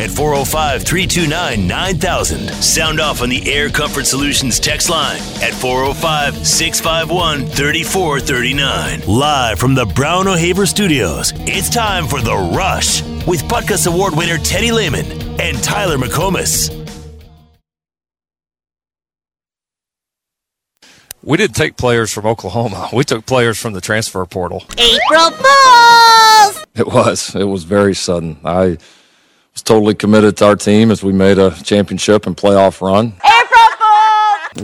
at 405-329-9000. Sound off on the Air Comfort Solutions text line at 405-651-3439. Live from the Brown O'Haver Studios, it's time for The Rush with Butkus Award winner Teddy Lehman and Tyler McComas. We didn't take players from Oklahoma. We took players from the transfer portal. April Fools! It was very sudden. I was totally committed to our team as we made a championship and playoff run. April Fools!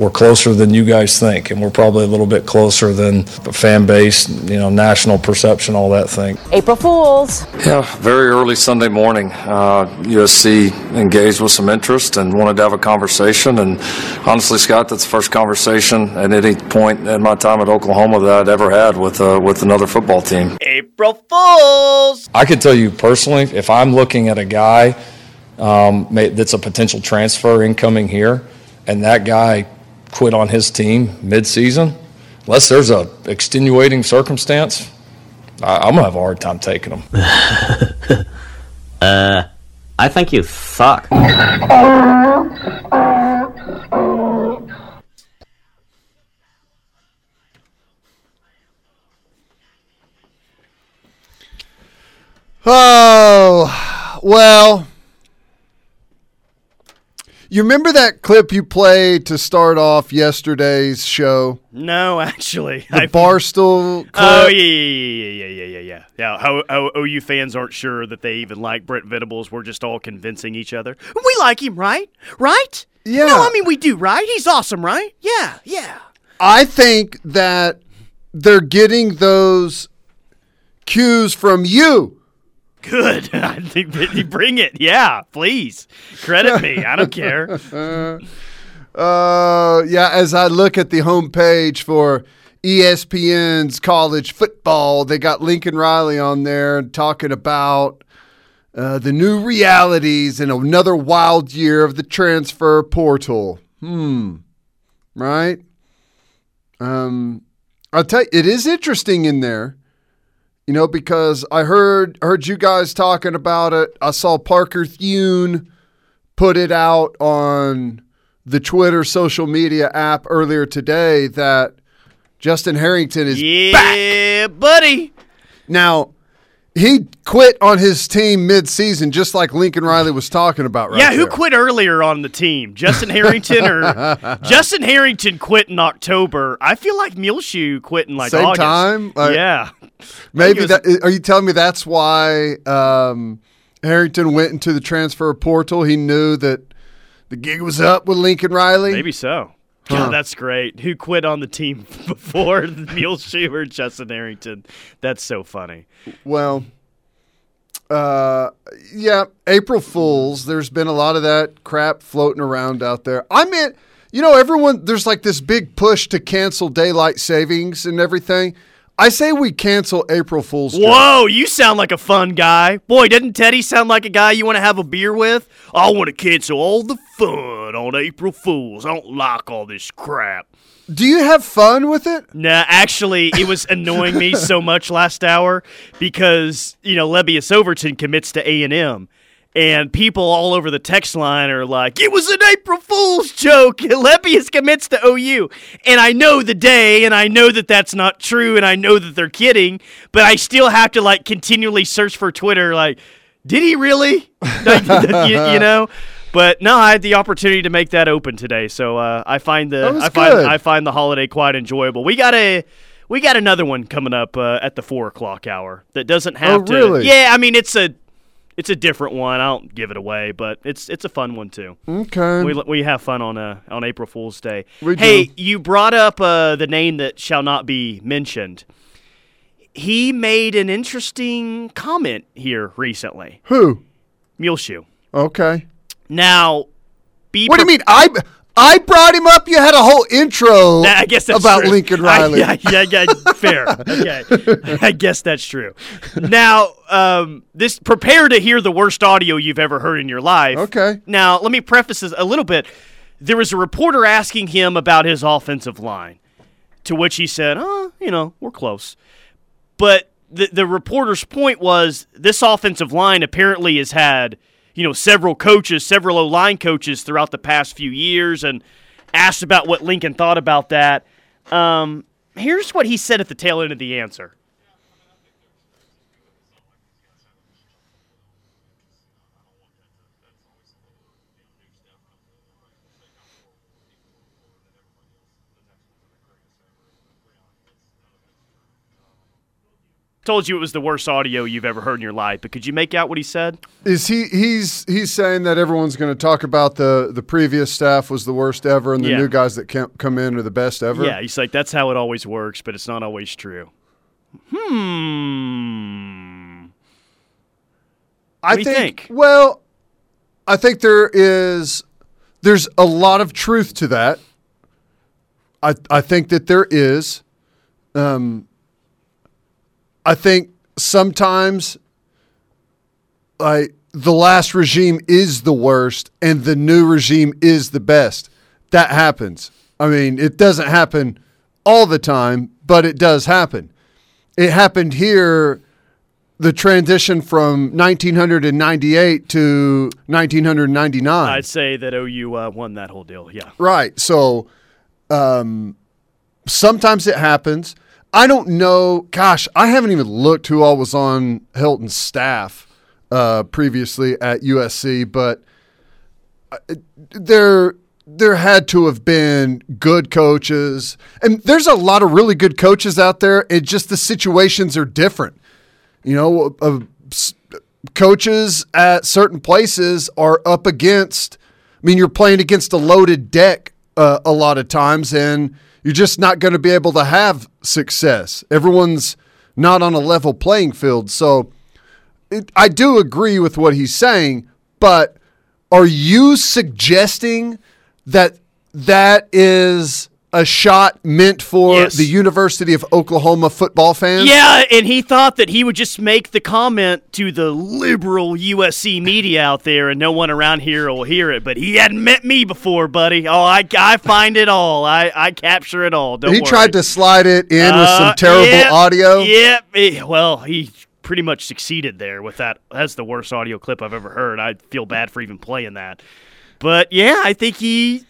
We're closer than you guys think, and we're probably a little bit closer than the fan base, national perception, all that thing. April Fools! Yeah, very early Sunday morning, USC engaged with some interest and wanted to have a conversation. And honestly, Scott, that's the first conversation at any point in my time at Oklahoma that I'd ever had with another football team. April Fools! I could tell you personally, if I'm looking at a guy that's a potential transfer incoming here, and that guy quit on his team midseason, unless there's a extenuating circumstance, I'm going to have a hard time taking him. I think you suck. Oh, well, you remember that clip you played to start off yesterday's show? No, actually. The Barstool clip? Oh, yeah. Yeah, how OU fans aren't sure that they even like Brent Venables. We're just all convincing each other. We like him, right? Right? Yeah. No, I mean, we do, right? He's awesome, right? Yeah. I think that they're getting those cues from you. Good. I think you bring it. Yeah, please. Credit me. I don't care. As I look at the homepage for ESPN's college football, they got Lincoln Riley on there talking about the new realities and another wild year of the transfer portal. Right? I'll tell you, it is interesting in there. Because I heard you guys talking about it. I saw Parker Thune put it out on the Twitter social media app earlier today that Justin Harrington is back. Yeah, buddy. Now, he quit on his team midseason, just like Lincoln Riley was talking about right there. Who quit earlier on the team? Justin Harrington or Justin Harrington quit in October. I feel like Muleshoe quit in same August. Same time? Yeah. Maybe that. Are you telling me that's why Harrington went into the transfer portal? He knew that the gig was up with Lincoln Riley? Maybe so. God, that's great. Who quit on the team before Muleshoe or Justin Harrington? That's so funny. Well, April Fools. There's been a lot of that crap floating around out there. I mean, everyone, there's like this big push to cancel daylight savings and everything. I say we cancel April Fool's Day. Whoa, you sound like a fun guy. Boy, doesn't Teddy sound like a guy you want to have a beer with? I want to cancel all the fun on April Fools. I don't like all this crap. Do you have fun with it? Nah, actually, it was annoying me so much last hour because, Leebyus Overton commits to A&M. And people all over the text line are like, it was an April Fool's joke. Leebyus commits to OU. And I know the day, and I know that that's not true, and I know that they're kidding, but I still have to, continually search for Twitter, did he really? ? But, no, I had the opportunity to make that open today, so I find the holiday quite enjoyable. We got another one coming up at the 4 o'clock hour that doesn't have to. Really? Yeah, I mean, it's a different one. I don't give it away, but it's a fun one too. Okay. We have fun on April Fool's Day. Hey, you brought up the name that shall not be mentioned. He made an interesting comment here recently. Who? Muleshoe. Okay. Now, what do you mean? I brought him up. You had a whole intro about true. Lincoln Riley. Fair. Okay. I guess that's true. Now, prepare to hear the worst audio you've ever heard in your life. Okay. Now, let me preface this a little bit. There was a reporter asking him about his offensive line, to which he said, we're close. But the reporter's point was this offensive line apparently has had several coaches, several O-line coaches throughout the past few years, and asked about what Lincoln thought about that. Here's what he said at the tail end of the answer. Told you it was the worst audio you've ever heard in your life, but could you make out what he said? Is he's saying that everyone's going to talk about the previous staff was the worst ever, and the new guys that come in are the best ever? Yeah, he's like, that's how it always works, but it's not always true. What do you think? Well, I think there's a lot of truth to that. I think that there is. I think sometimes the last regime is the worst and the new regime is the best. That happens. I mean, it doesn't happen all the time, but it does happen. It happened here, the transition from 1998 to 1999. I'd say that OU won that whole deal, yeah. Right. So sometimes it happens. I don't know. Gosh, I haven't even looked who all was on Helton's staff previously at USC, but there had to have been good coaches. And there's a lot of really good coaches out there. It's just the situations are different. Coaches at certain places are up against – you're playing against a loaded deck a lot of times, and – you're just not going to be able to have success. Everyone's not on a level playing field. So I do agree with what he's saying, but are you suggesting that that is a shot meant for the University of Oklahoma football fans? Yeah, and he thought that he would just make the comment to the liberal USC media out there and no one around here will hear it, but he hadn't met me before, buddy. Oh, I find it all. I capture it all. Don't worry. He tried to slide it in with some terrible audio. Yeah, well, he pretty much succeeded there with that. That's the worst audio clip I've ever heard. I feel bad for even playing that. But yeah, I think he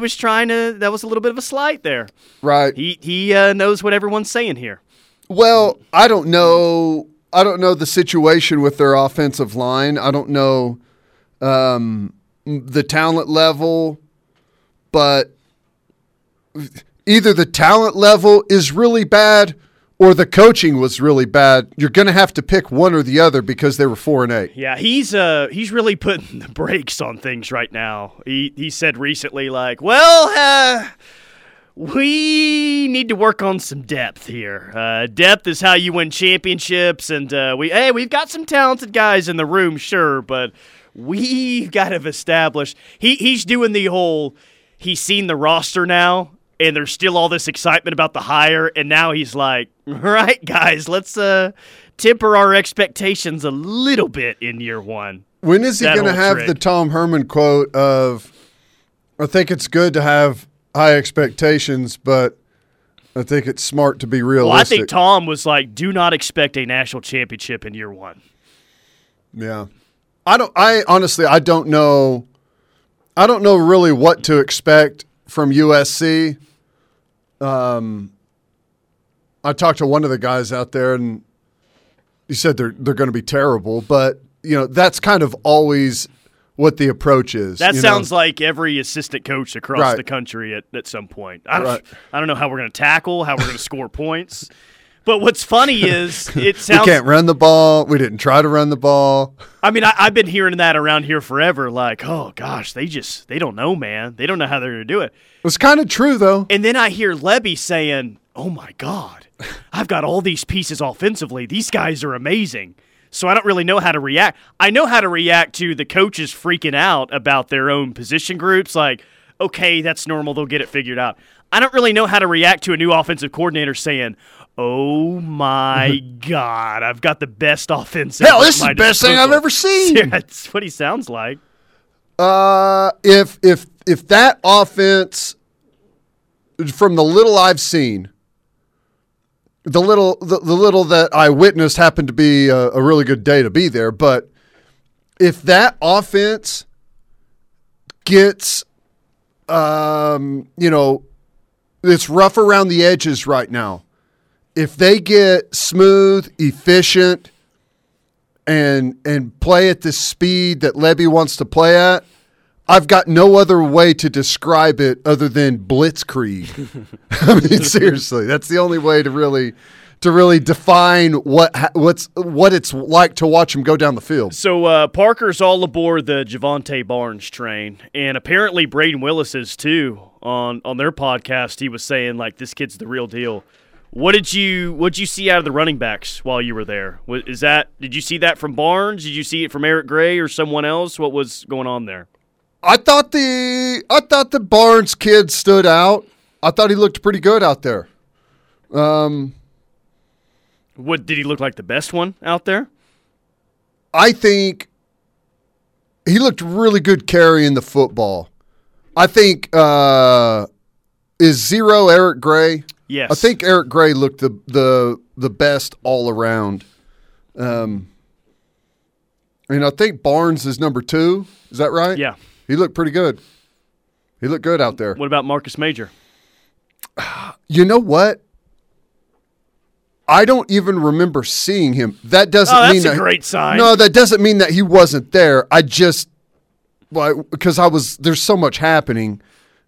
was trying to. That was a little bit of a slight there, right? He knows what everyone's saying here. Well, I don't know the situation with their offensive line. I don't know the talent level, but either the talent level is really bad or the coaching was really bad. You're going to have to pick one or the other because they were 4-8. Yeah, he's really putting the brakes on things right now. He said recently, like, we need to work on some depth here. Depth is how you win championships, and we've got some talented guys in the room, sure, but we've got to establish. He's doing the whole. He's seen the roster now. And there's still all this excitement about the hire, and now he's like, all right, guys, let's temper our expectations a little bit in year one. When is he going to have the Tom Herman quote of, I think it's good to have high expectations, but I think it's smart to be realistic. Well, I think Tom was like, do not expect a national championship in year one. Yeah. I honestly don't know really what to expect from USC. I talked to one of the guys out there, and he said they're going to be terrible. But that's kind of always what the approach is. That sounds like every assistant coach across the country at some point. I don't know how we're going to tackle, how we're going to score points. But what's funny is it sounds we can't run the ball. We didn't try to run the ball. I've been hearing that around here forever. Like, oh gosh, they don't know, man. They don't know how they're going to do it. It was kind of true though. And then I hear Lebby saying, "Oh my God, I've got all these pieces offensively. These guys are amazing." So I don't really know how to react. I know how to react to the coaches freaking out about their own position groups. Like, okay, that's normal. They'll get it figured out. I don't really know how to react to a new offensive coordinator saying, "Oh my God, I've got the best offensive." Hell, this is the best thing I've ever seen. Yeah, that's what he sounds like. If that offense, from the little I've seen, the little that I witnessed happened to be a really good day to be there, but if that offense gets, it's rough around the edges right now. If they get smooth, efficient, and play at the speed that Lebby wants to play at, I've got no other way to describe it other than blitzkrieg. I mean, seriously, that's the only way to really define what it's like to watch him go down the field. So Parker's all aboard the Javonte Barnes train, and apparently Braden Willis is too. On their podcast, he was saying like this kid's the real deal. What did you see out of the running backs while you were there? Did you see that from Barnes? Did you see it from Eric Gray or someone else? What was going on there? I thought the Barnes kid stood out. I thought he looked pretty good out there. What did he look like? The best one out there? I think he looked really good carrying the football. I think is zero Eric Gray. Yes, I think Eric Gray looked the best all around. And I think Barnes is number 2. Is that right? Yeah. He looked pretty good. He looked good out there. What about Marcus Major? You know what? I don't even remember seeing him. That doesn't mean that's a great sign. No, that doesn't mean that he wasn't there. I just because there's so much happening.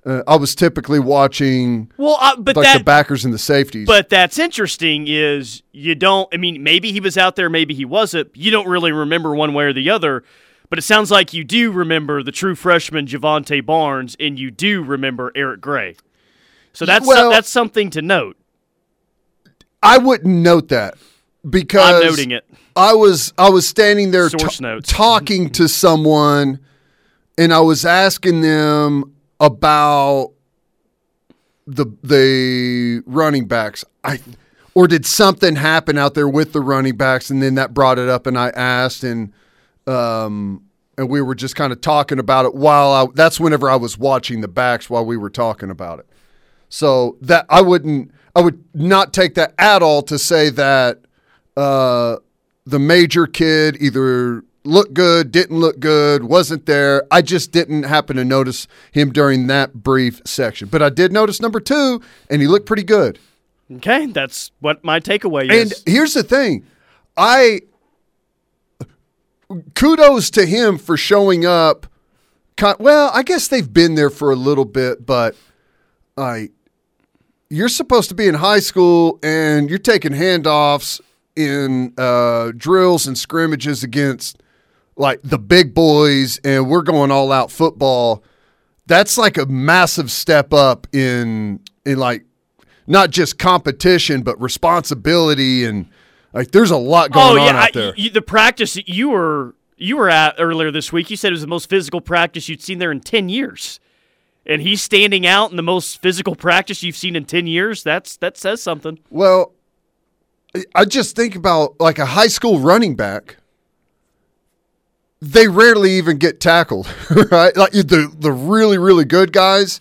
I was typically watching the backers and the safeties. But that's interesting is maybe he was out there, maybe he wasn't. You don't really remember one way or the other. But it sounds like you do remember the true freshman Javonte Barnes, and you do remember Eric Gray. So that's something to note. I wouldn't note that because I'm noting it. I was standing there talking to someone, and I was asking them about the running backs. Or did something happen out there with the running backs, and then that brought it up, and I asked and we were just kind of talking about it that's whenever I was watching the backs while we were talking about it. So that I would not take that at all to say that the Major kid either looked good, didn't look good, wasn't there. I just didn't happen to notice him during that brief section. But I did notice number 2, and he looked pretty good. Okay, that's what my takeaway is. And here's the thing. Kudos to him for showing up. Well, I guess they've been there for a little bit, but you're supposed to be in high school and you're taking handoffs in drills and scrimmages against like the big boys, and we're going all out football. That's like a massive step up in like not just competition, but responsibility and. Like, there's a lot going on out there. The practice that you were at earlier this week, you said it was the most physical practice you'd seen there in 10 years. And he's standing out in the most physical practice you've seen in 10 years. That says something. Well, I just think about, like, a high school running back. They rarely even get tackled, right? Like, the really, really good guys,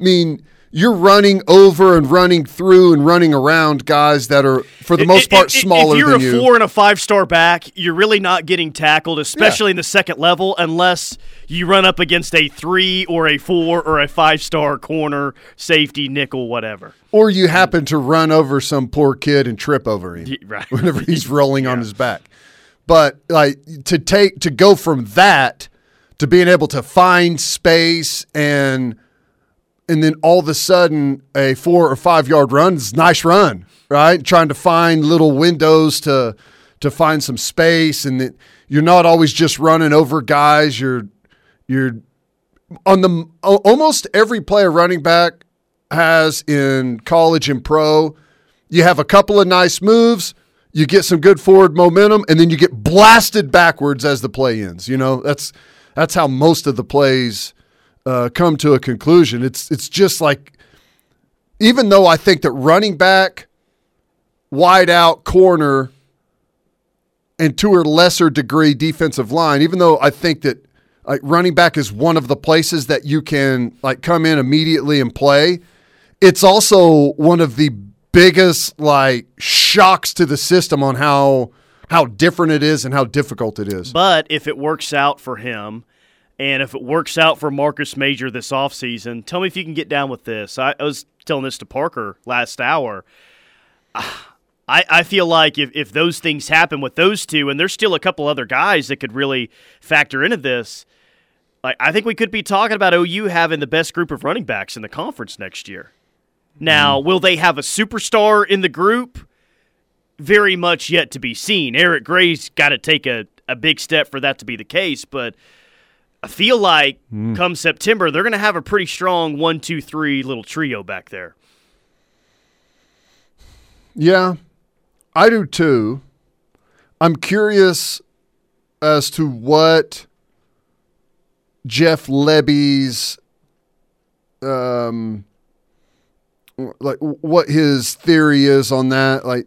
I mean – you're running over and running through and running around guys that are, for the most part, smaller than you. If you're a 4 and a 5-star back, you're really not getting tackled, especially in the second level, unless you run up against a 3 or a 4 or a 5-star corner, safety, nickel, whatever. Or you happen to run over some poor kid and trip over him whenever he's rolling on his back. But like to go from that to being able to find space and then all of a sudden, a 4 or 5 yard run is a nice run, right? Trying to find little windows to find some space, and that you're not always just running over guys. You're on the almost every play a running back has in college and pro. You have a couple of nice moves, you get some good forward momentum, and then you get blasted backwards as the play ends. You know, that's how most of the plays. Come to a conclusion. It's just like, even though I think that running back, wide out, corner, and to a lesser degree defensive line, even though I think that like running back is one of the places that you can like come in immediately and play, it's also one of the biggest like shocks to the system on how how different it is and how difficult it is. But if it works out for him, and if it works out for Marcus Major this offseason, tell me if you can get down with this. I was telling this to Parker last hour. I feel like if those things happen with those two, and there's still a couple other guys that could really factor into this, like I think we could be talking about OU having the best group of running backs in the conference next year. Now, will they have a superstar in the group? Very much yet to be seen. Eric Gray's got to take a big step for that to be the case, but I feel like come September, they're going to have a pretty strong 1-2-3 little trio back there. Yeah, I do too. I'm curious as to what Jeff Lebby's, like what his theory is on that. Like,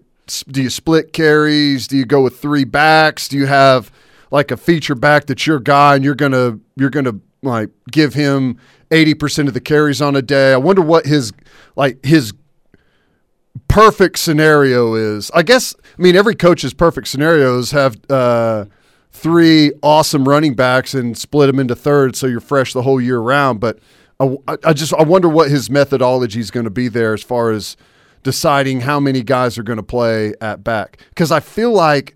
do you split carries? Do you go with three backs? Do you have like a feature back that's your guy and you're gonna like give him 80% of the carries on a day? I wonder what his perfect scenario is. I guess, I mean, every coach's perfect scenarios have three awesome running backs and split them into thirds so you're fresh the whole year round. But I wonder what his methodology is going to be there as far as deciding how many guys are going to play at back. Because I feel like,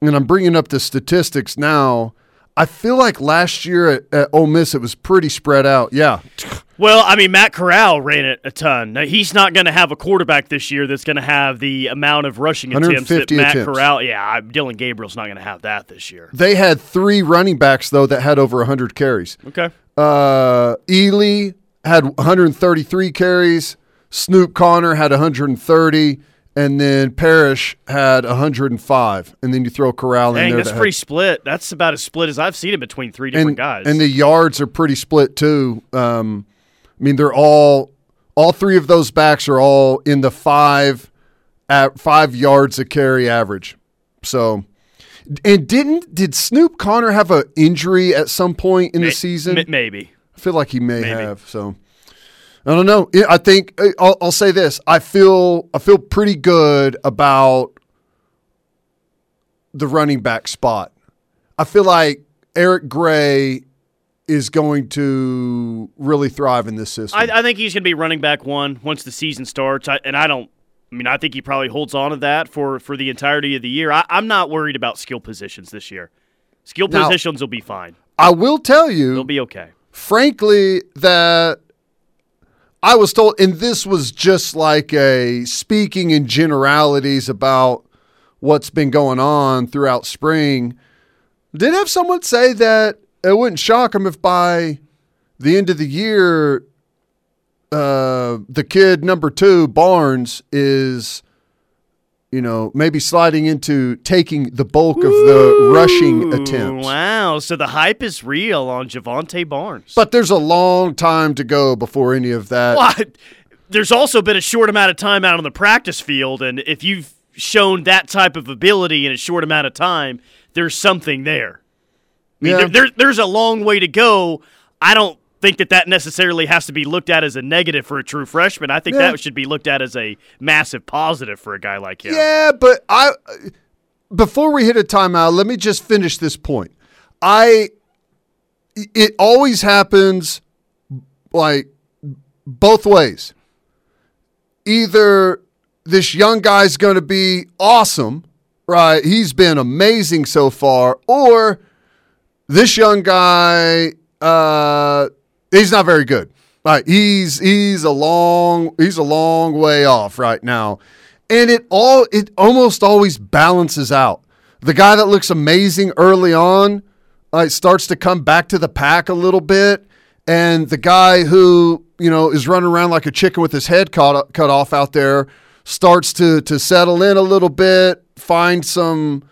and I'm bringing up the statistics now, I feel like last year at Ole Miss it was pretty spread out. Yeah. Well, I mean, Matt Corral ran it a ton. Now, he's not going to have a quarterback this year that's going to have the amount of rushing attempts that Matt Corral – yeah, Dylan Gabriel's not going to have that this year. They had three running backs, though, that had over 100 carries. Okay. Ely had 133 carries. Snoop Connor had 130. And then Parrish had 105. And then you throw Corral in there. That's pretty split. That's about as split as I've seen it between three different guys. And the yards are pretty split too. I mean, they're all three of those backs are all in the 5 yards a carry average. So, and did Snoop Connor have an injury at some point in the season? Maybe. I feel like he may have, so. I don't know. I think I'll say this. I feel pretty good about the running back spot. I feel like Eric Gray is going to really thrive in this system. I think he's going to be running back one once the season starts. I think he probably holds on to that for the entirety of the year. I'm not worried about skill positions this year. Skill positions will be fine. I will tell you. They'll be okay. Frankly, that I was told, and this was just like a speaking in generalities about what's been going on throughout spring. Did have someone say that it wouldn't shock him if by the end of the year, the kid number 2, Barnes, is, you know, maybe sliding into taking the bulk of the rushing attempts. Wow, so the hype is real on Javonte Barnes. But there's a long time to go before any of that. Well, there's also been a short amount of time out on the practice field, and if you've shown that type of ability in a short amount of time, there's something there. I mean, there's a long way to go. I don't think that necessarily has to be looked at as a negative for a true freshman. I think that should be looked at as a massive positive for a guy like him. Yeah, but before we hit a timeout, let me just finish this point. It always happens like both ways. Either this young guy's going to be awesome, right? He's been amazing so far, or this young guy he's not very good. Right, he's a long way off right now, and it almost always balances out. The guy that looks amazing early on, starts to come back to the pack a little bit, and the guy who is running around like a chicken with his head cut off out there starts to settle in a little bit, find some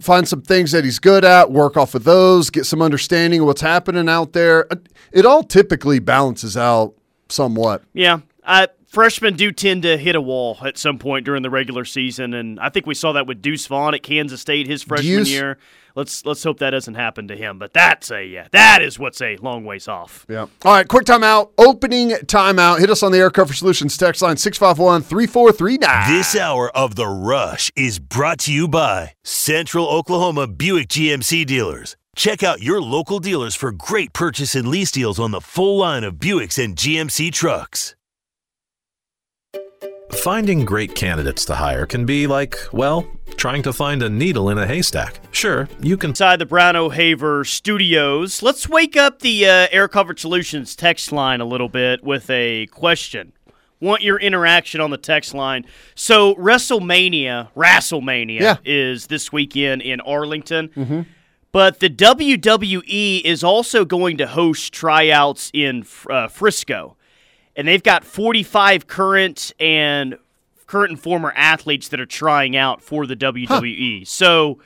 things that he's good at, work off of those, get some understanding of what's happening out there. It all typically balances out somewhat. Yeah, I freshmen do tend to hit a wall at some point during the regular season, and I think we saw that with Deuce Vaughn at Kansas State his freshman year. Let's hope that doesn't happen to him. But that is what's a long ways off. Yeah. All right, quick timeout, opening timeout. Hit us on the Air Comfort Solutions text line 651-3439. This hour of The Rush is brought to you by Central Oklahoma Buick GMC dealers. Check out your local dealers for great purchase and lease deals on the full line of Buicks and GMC trucks. Finding great candidates to hire can be like, well, trying to find a needle in a haystack. Sure, you can... Inside the Brown O'Haver Studios, let's wake up the Air Comfort Solutions text line a little bit with a question. Want your interaction on the text line. So, WrestleMania is this weekend in Arlington. Mm-hmm. But the WWE is also going to host tryouts in Frisco. And they've got 45 current and former athletes that are trying out for the WWE. Huh. So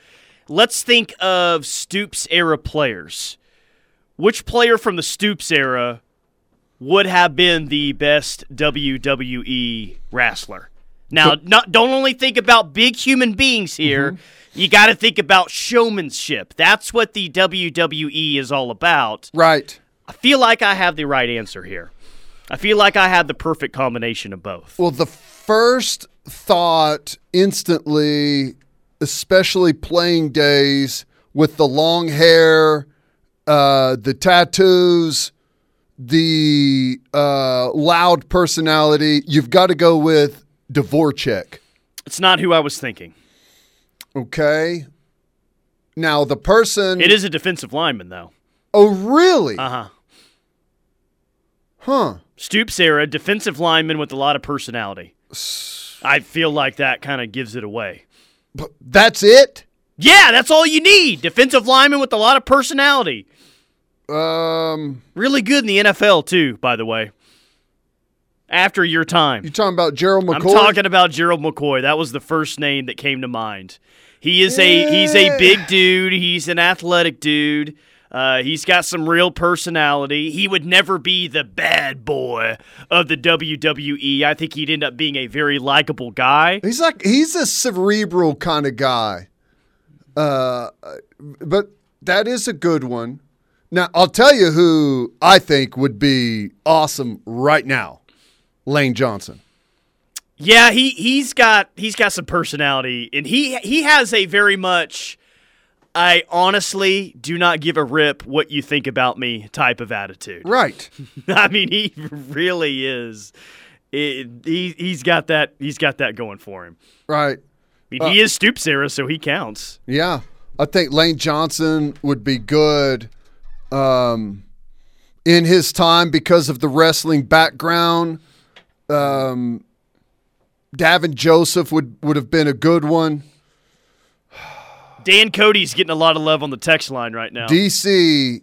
let's think of Stoops era players. Which player from the Stoops era would have been the best WWE wrestler? Now, don't only think about big human beings here. Mm-hmm. You got to think about showmanship. That's what the WWE is all about. Right. I feel like I have the right answer here. I feel like I had the perfect combination of both. Well, the first thought instantly, especially playing days with the long hair, the tattoos, the loud personality, you've got to go with Dvorak. It's not who I was thinking. Okay. Now, the person... It is a defensive lineman, though. Oh, really? Uh-huh. Huh. Stoops era, defensive lineman with a lot of personality. I feel like that kind of gives it away. But that's it? Yeah, that's all you need. Defensive lineman with a lot of personality. Really good in the NFL, too, by the way. After your time. You're talking about Gerald McCoy? I'm talking about Gerald McCoy. That was the first name that came to mind. He's a big dude. He's an athletic dude. He's got some real personality. He would never be the bad boy of the WWE. I think he'd end up being a very likable guy. He's a cerebral kind of guy. But that is a good one. Now, I'll tell you who I think would be awesome right now. Lane Johnson. Yeah, he's got some personality, and he has a very much... I honestly do not give a rip what you think about me type of attitude. Right. I mean, he really is. He's got that going for him. Right. I mean, he is Stoops era, so he counts. Yeah. I think Lane Johnson would be good in his time because of the wrestling background. Davin Joseph would have been a good one. Dan Cody's getting a lot of love on the text line right now. DC,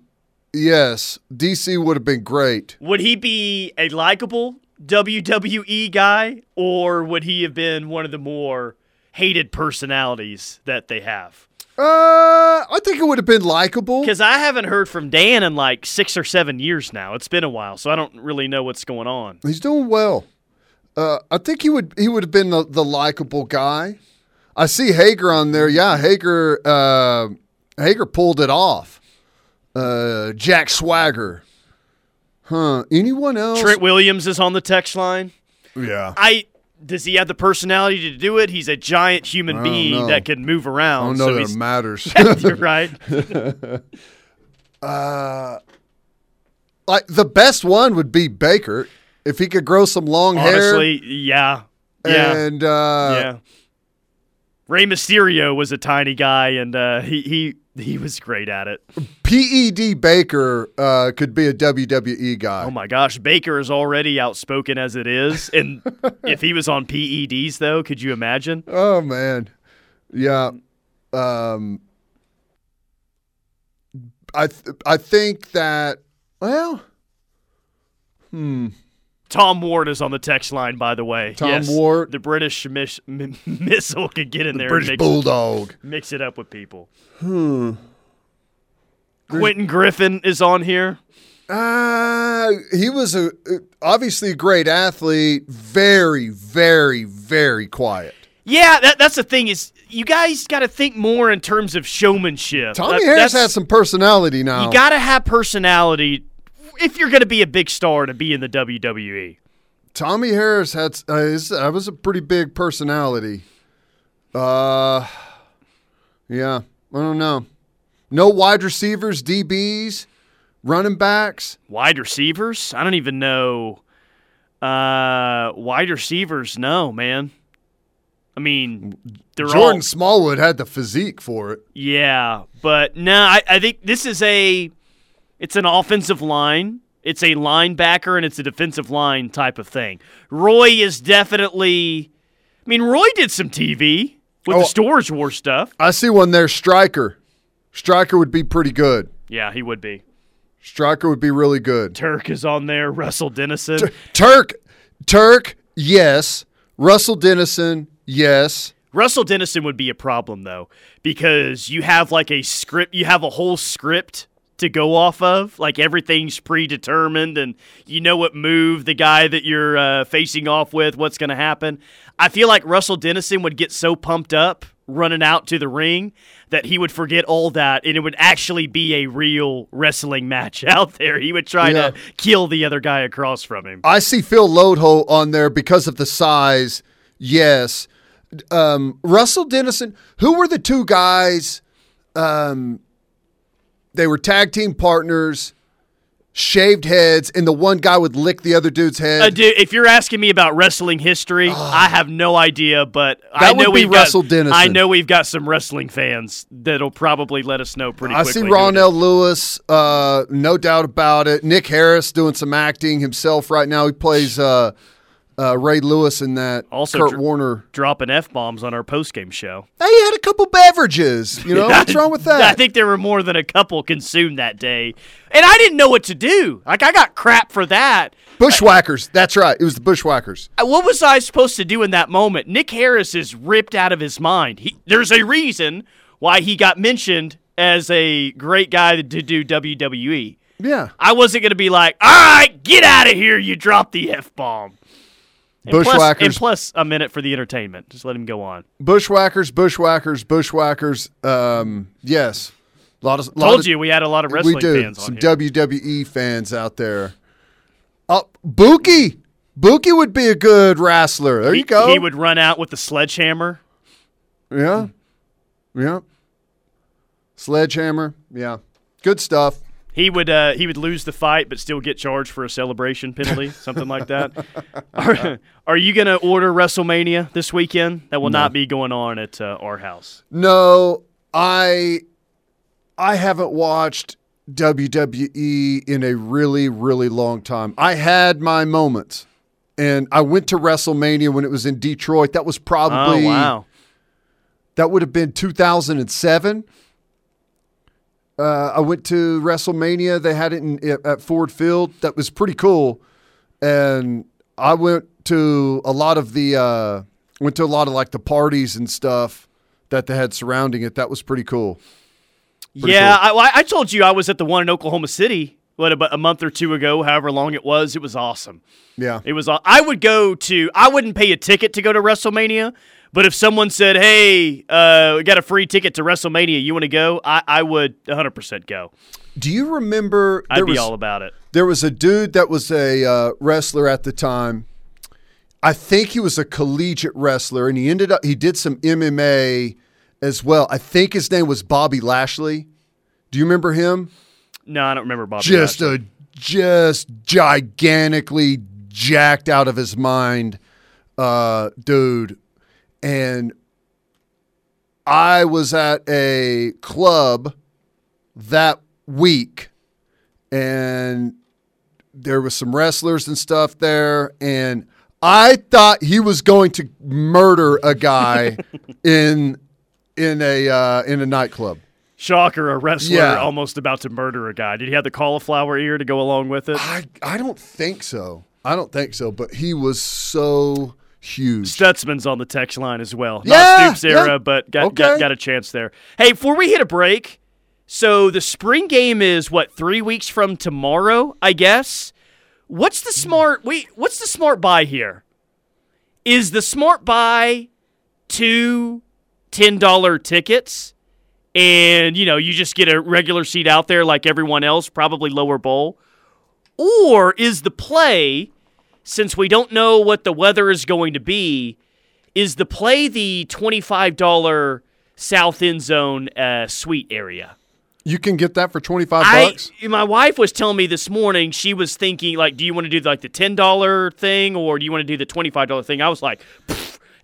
yes. DC would have been great. Would he be a likable WWE guy, or would he have been one of the more hated personalities that they have? I think it would have been likable. Because I haven't heard from Dan in like 6 or 7 years now. It's been a while, so I don't really know what's going on. He's doing well. I think he would have been the likable guy. I see Hager on there. Yeah, Hager pulled it off. Jack Swagger. Huh. Anyone else? Trent Williams is on the text line. Yeah. Does he have the personality to do it? He's a giant human being that can move around. I don't know that it matters. You're right. Like the best one would be Baker. If he could grow some long hair. Honestly, yeah. Yeah. And yeah. Rey Mysterio was a tiny guy, and he was great at it. P.E.D. Baker could be a WWE guy. Oh, my gosh. Baker is already outspoken as it is. And if he was on PEDs, though, could you imagine? Oh, man. Yeah. I think that, well, Tom Ward is on the text line, by the way. Tom Ward. The British missile could get in there. The British Bulldog. Mix it up with people. Quentin Griffin is on here. He was obviously a great athlete, very, very, very quiet. Yeah, that's the thing is you guys got to think more in terms of showmanship. Tommy Harris has some personality now. You got to have personality if you're going to be a big star to be in the WWE. Tommy Harris had was a pretty big personality. Yeah, I don't know. No wide receivers, DBs, running backs. Wide receivers? I don't even know. Wide receivers, no, man. I mean, they're Jordan Smallwood had the physique for it. Yeah, but no, I think this is it's an offensive line. It's a linebacker, and it's a defensive line type of thing. Roy is definitely – I mean, Roy did some TV with the Storage War stuff. I see one there, Striker. Striker would be pretty good. Yeah, he would be. Striker would be really good. Turk is on there, Russell Dennison. Turk, yes. Russell Dennison, yes. Russell Dennison would be a problem, though, because you have like a script – you have a whole script – to go off of, like everything's predetermined and you know what move the guy that you're facing off with, what's going to happen. I feel like Russell Dennison would get so pumped up running out to the ring that he would forget all that and it would actually be a real wrestling match out there. He would try to kill the other guy across from him. I see Phil Lodeholt on there because of the size, yes. Russell Dennison, who were the two guys they were tag team partners, shaved heads, and the one guy would lick the other dude's head. Dude, if you're asking me about wrestling history, I have no idea, but I know we've Russell Dennison. I know we've got some wrestling fans that'll probably let us know pretty quickly. I see Ronell Lewis, no doubt about it. Nick Harris doing some acting himself right now. He plays Ray Lewis in that. Also, Kurt Warner dropping F-bombs on our post-game show. Hey, he had a couple beverages. You know, what's wrong with that? I think there were more than a couple consumed that day. And I didn't know what to do. Like, I got crap for that. Bushwhackers. That's right. It was the Bushwhackers. What was I supposed to do in that moment? Nick Harris is ripped out of his mind. There's a reason why he got mentioned as a great guy to do WWE. Yeah. I wasn't going to be like, all right, get out of here. You dropped the F-bomb. And plus a minute for the entertainment. Just let him go on. Bushwhackers. Yes. We had a lot of wrestling fans on here. We do. Some WWE fans out there. Buki. Buki would be a good wrestler. There you go. He would run out with the sledgehammer. Yeah. Yeah. Sledgehammer. Yeah. Good stuff. He would lose the fight but still get charged for a celebration penalty, something like that. Are you going to order WrestleMania this weekend? That will not be going on at our house. No, I haven't watched WWE in a really, really long time. I had my moments, and I went to WrestleMania when it was in Detroit. That was probably That would have been 2007. I went to WrestleMania. They had it at Ford Field. That was pretty cool. And I went to a lot of the parties and stuff that they had surrounding it. That was pretty cool. Cool. I told you I was at the one in Oklahoma City about a month or two ago, however long it was. It was awesome. Yeah. It was. I wouldn't pay a ticket to go to WrestleMania, but if someone said, hey, we got a free ticket to WrestleMania, you want to go? I would 100% go. Do you remember? I'd be all about it. There was a dude that was a wrestler at the time. I think he was a collegiate wrestler, and he did some MMA as well. I think his name was Bobby Lashley. Do you remember him? No, I don't remember Bobby Lashley. Just gigantically jacked out of his mind dude. And I was at a club that week, and there was some wrestlers and stuff there, and I thought he was going to murder a guy in a nightclub. Shocker, a wrestler almost about to murder a guy. Did he have the cauliflower ear to go along with it? I don't think so. But he was so huge. Stutzman's on the text line as well. Not Stoops era, but got a chance there. Hey, before we hit a break, So the spring game is, what, 3 weeks from tomorrow, I guess? What's the smart buy here? Is the smart buy two $10 tickets and, you know, you just get a regular seat out there like everyone else, probably lower bowl? Or is the play, since we don't know what the weather is going to be, is the play the $25 South End Zone suite area? You can get that for $25. My wife was telling me this morning, she was thinking, like, do you want to do, like, the $10 thing or do you want to do the $25 thing? I was like,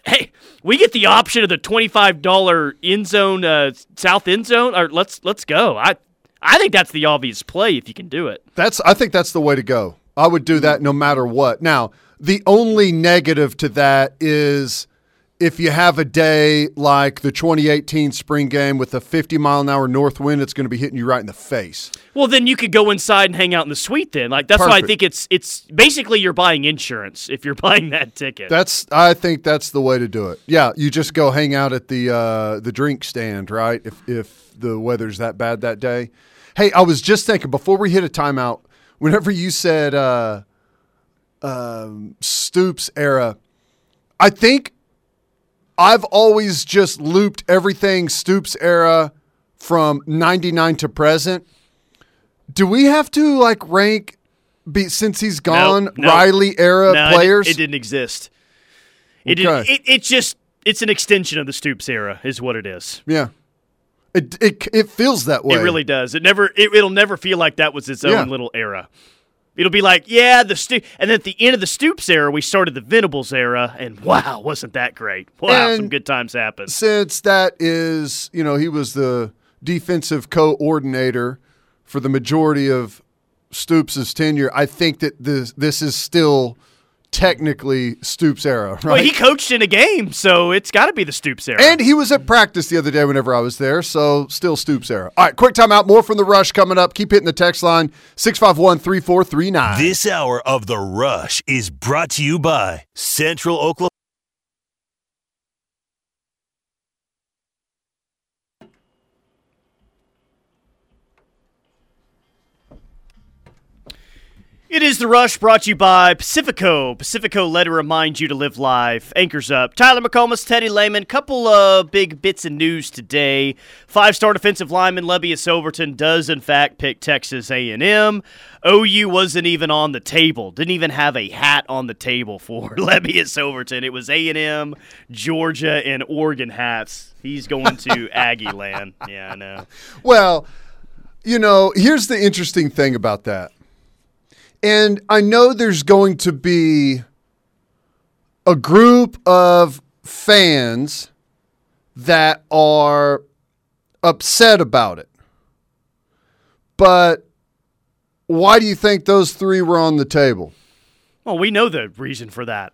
hey, we get the option of the $25 end zone, South End Zone. Or let's go. I think that's the obvious play if you can do it. I think that's the way to go. I would do that no matter what. Now, the only negative to that is if you have a day like the 2018 spring game with a 50-mile-an-hour north wind, it's going to be hitting you right in the face. Well, then you could go inside and hang out in the suite then. Like, that's why I think it's basically you're buying insurance if you're buying that ticket. I think that's the way to do it. Yeah, you just go hang out at the drink stand, right, if the weather's that bad that day. Hey, I was just thinking, before we hit a timeout, whenever you said Stoops era, I think I've always just looped everything Stoops era from 99 to present. Do we have to, like, rank, since he's gone, Riley era players? It didn't exist. It's an extension of the Stoops era is what it is. Yeah. It feels that way. It really does. It'll never feel like that was its own little era. It'll be like, and at the end of the Stoops era, we started the Venables era, and wow, wasn't that great? Wow, and some good times happened. Since that is, you know, he was the defensive coordinator for the majority of Stoops' tenure, I think that this is still technically Stoops era, right? Well, he coached in a game, so it's got to be the Stoops era. And he was at practice the other day whenever I was there, so still Stoops era. All right, quick timeout. More from The Rush coming up. Keep hitting the text line, 651-3439. This hour of The Rush is brought to you by Central Oklahoma. It is The Rush, brought to you by Pacifico. Pacifico, let it remind you to live life. Anchors up. Tyler McComas, Teddy Lehman, couple of big bits of news today. Five-star defensive lineman Leebyus Overton does, in fact, pick Texas A&M. OU wasn't even on the table. Didn't even have a hat on the table for Leebyus Overton. It was A&M, Georgia, and Oregon hats. He's going to Aggie land. Yeah, I know. Well, you know, here's the interesting thing about that. And I know there's going to be a group of fans that are upset about it. But why do you think those three were on the table? Well, we know the reason for that.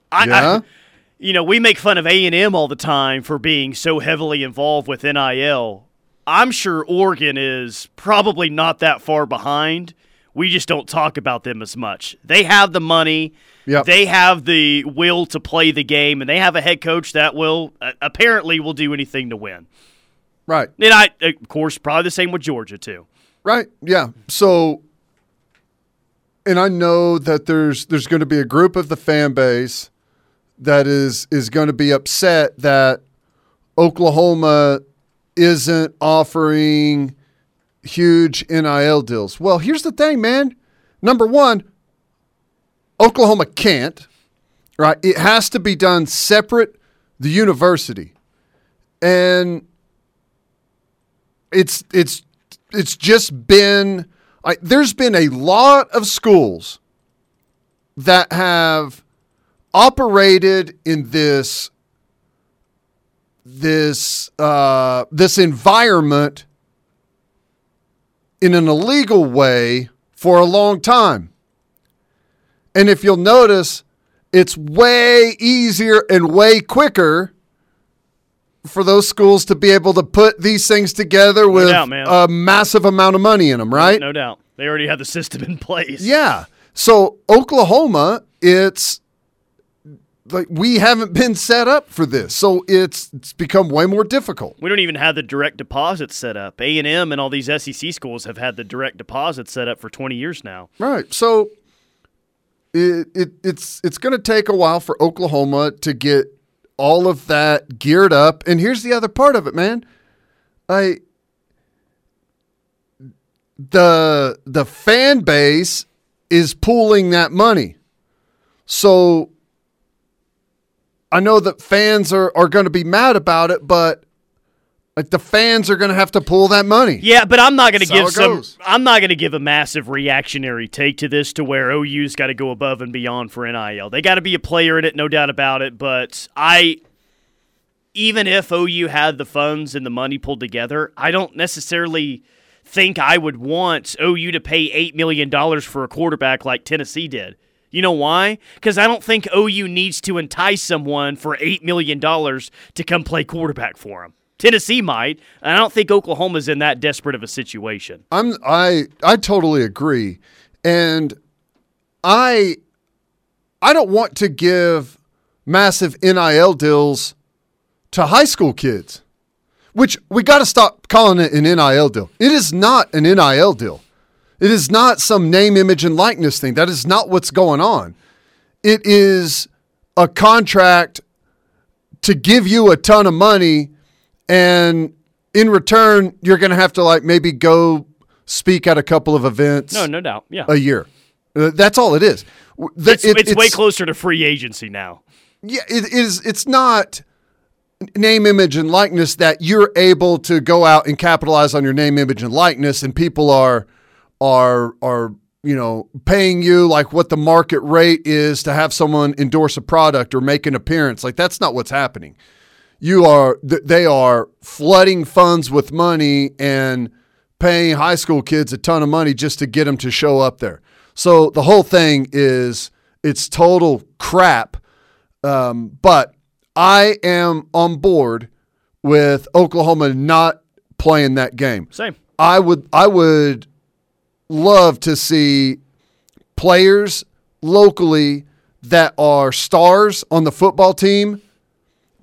We make fun of A&M all the time for being so heavily involved with NIL. I'm sure Oregon is probably not that far behind. We just don't talk about them as much. They have the money. Yep. They have the will to play the game, and they have a head coach that will do anything to win. Right. And of course, probably the same with Georgia too. Right, yeah. So, and I know that there's going to be a group of the fan base that is going to be upset that Oklahoma isn't offering – huge NIL deals. Well, here's the thing, man. Number one, Oklahoma can't, right? It has to be done separate, the university. And it's just been – there's been a lot of schools that have operated in this environment – in an illegal way for a long time. And if you'll notice, it's way easier and way quicker for those schools to be able to put these things together with a massive amount of money in them, right? No doubt. They already have the system in place. Yeah. So Oklahoma, it's like we haven't been set up for this, so it's become way more difficult. We don't even have the direct deposit set up. A&M and all these SEC schools have had the direct deposit set up for 20 years now. Right, so it's going to take a while for Oklahoma to get all of that geared up. And here's the other part of it, man. The fan base is pooling that money, so. I know that fans are going to be mad about it, but like the fans are going to have to pull that money. Yeah, but I'm not going to give a massive reactionary take to this to where OU's got to go above and beyond for NIL. They got to be a player in it, no doubt about it, but even if OU had the funds and the money pulled together, I don't necessarily think I would want OU to pay $8 million for a quarterback like Tennessee did. You know why? Because I don't think OU needs to entice someone for $8 million to come play quarterback for them. Tennessee might, and I don't think Oklahoma's in that desperate of a situation. I totally agree, and I don't want to give massive NIL deals to high school kids, which we got to stop calling it an NIL deal. It is not an NIL deal. It is not some name, image, and likeness thing. That is not what's going on. It is a contract to give you a ton of money, and in return, you're going to have to like maybe go speak at a couple of events. No doubt. Yeah, a year. That's all it is. It's way closer to free agency now. Yeah, it is. It's not name, image, and likeness that you're able to go out and capitalize on your name, image, and likeness, and people are you know, paying you like what the market rate is to have someone endorse a product or make an appearance. Like, that's not what's happening. They are flooding funds with money and paying high school kids a ton of money just to get them to show up there. So the whole thing is, it's total crap. But I am on board with Oklahoma not playing that game. Same. I would love to see players locally that are stars on the football team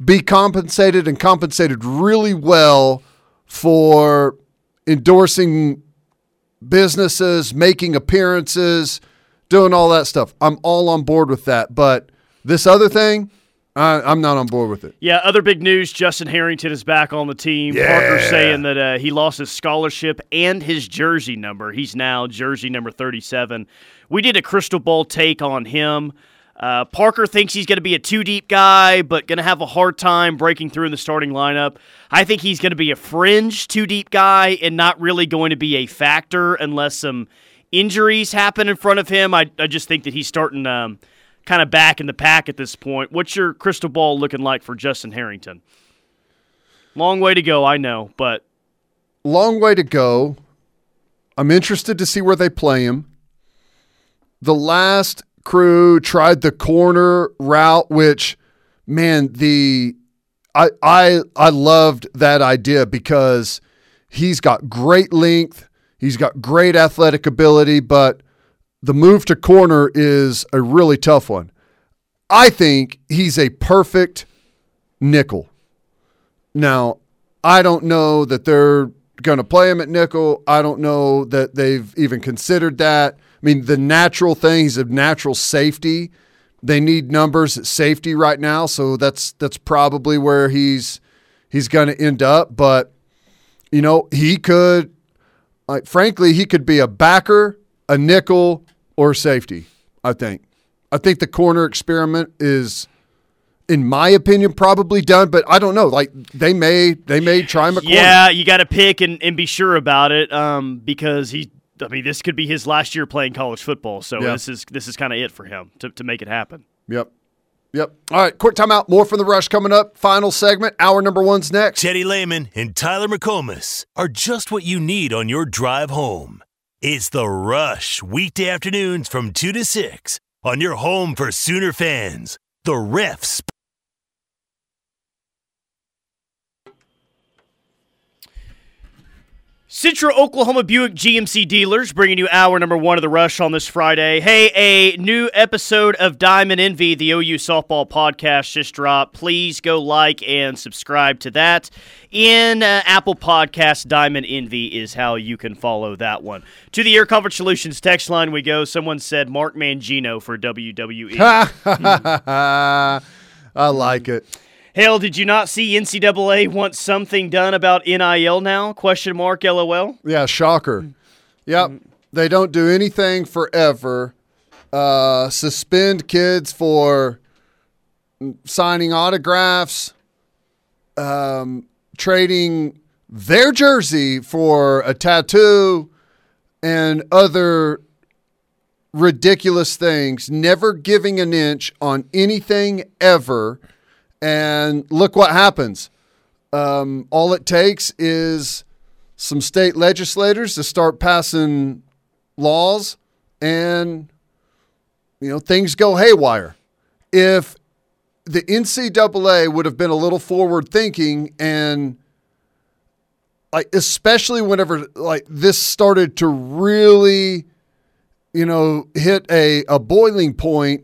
be compensated and compensated really well for endorsing businesses, making appearances, doing all that stuff. I'm all on board with that, but this other thing, I'm not on board with it. Yeah, other big news, Justin Harrington is back on the team. Yeah. Parker saying that he lost his scholarship and his jersey number. He's now jersey number 37. We did a crystal ball take on him. Parker thinks he's going to be a two-deep guy, but going to have a hard time breaking through in the starting lineup. I think he's going to be a fringe two-deep guy and not really going to be a factor unless some injuries happen in front of him. I just think that he's starting kind of back in the pack at this point. What's your crystal ball looking like for Justin Harrington? Long way to go, I know, but... Long way to go. I'm interested to see where they play him. The last crew tried the corner route, which, man, I loved that idea because he's got great length, he's got great athletic ability, but the move to corner is a really tough one. I think he's a perfect nickel. Now, I don't know that they're going to play him at nickel. I don't know that they've even considered that. I mean, the natural thing, he's a natural safety. They need numbers at safety right now, so that's probably where he's going to end up. But, you know, he could, like, frankly, he could be a backer, a nickel, or safety, I think. I think the corner experiment is, in my opinion, probably done, but I don't know. Like, they may try him at corner. Yeah, you got to pick and be sure about it because this could be his last year playing college football, so yeah. This is kind of it for him to make it happen. Yep. All right, quick timeout. More from The Rush coming up. Final segment. Hour number one's next. Teddy Lehman and Tyler McComas are just what you need on your drive home. It's The Rush, weekday afternoons from 2 to 6, on your home for Sooner fans, The Refs. Central Oklahoma Buick GMC Dealers bringing you hour number one of The Rush on this Friday. Hey, a new episode of Diamond Envy, the OU softball podcast, just dropped. Please go like and subscribe to that. In Apple Podcasts, Diamond Envy is how you can follow that one. To the Air Comfort Solutions text line we go. Someone said Mark Mangino for WWE. I like it. Hell, did you not see NCAA wants something done about NIL now? Question mark, LOL. Yeah, shocker. Yep. They don't do anything forever. Suspend kids for signing autographs, trading their jersey for a tattoo, and other ridiculous things. Never giving an inch on anything ever. And look what happens. All it takes is some state legislators to start passing laws, and things go haywire. If the NCAA would have been a little forward thinking, and especially whenever this started to really, hit a boiling point,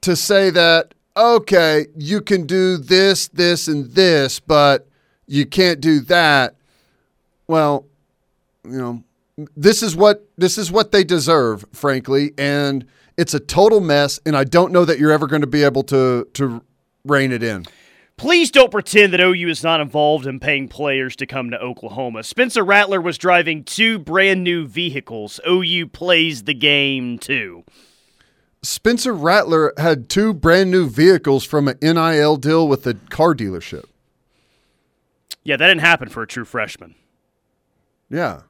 to say that, okay, you can do this, this, and this, but you can't do that. Well, this is what they deserve, frankly, and it's a total mess, and I don't know that you're ever going to be able to rein it in. Please don't pretend that OU is not involved in paying players to come to Oklahoma. Spencer Rattler was driving two brand new vehicles. OU plays the game too. Spencer Rattler had two brand new vehicles from an NIL deal with a car dealership. Yeah, that didn't happen for a true freshman. Yeah,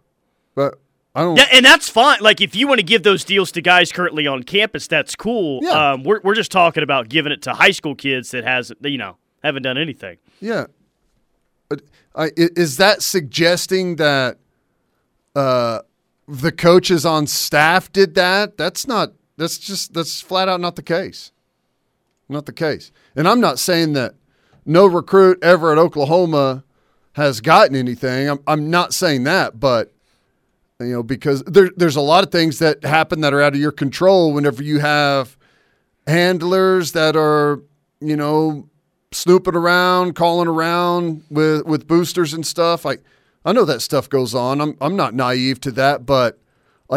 but I don't. Yeah, and that's fine. If you want to give those deals to guys currently on campus, that's cool. Yeah. We're just talking about giving it to high school kids that haven't done anything. Yeah. Is that suggesting that the coaches on staff did that? That's not. That's flat out not the case. Not the case. And I'm not saying that no recruit ever at Oklahoma has gotten anything. I'm not saying that, but because there's a lot of things that happen that are out of your control whenever you have handlers that are, snooping around, calling around with boosters and stuff. I know that stuff goes on. I'm not naive to that, but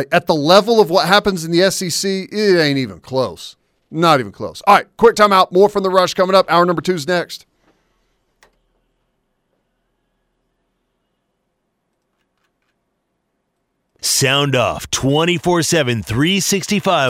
at the level of what happens in the SEC, it ain't even close. Not even close. All right, quick timeout. More from The Rush coming up. Hour number 2's next. Sound off 24/7, 365.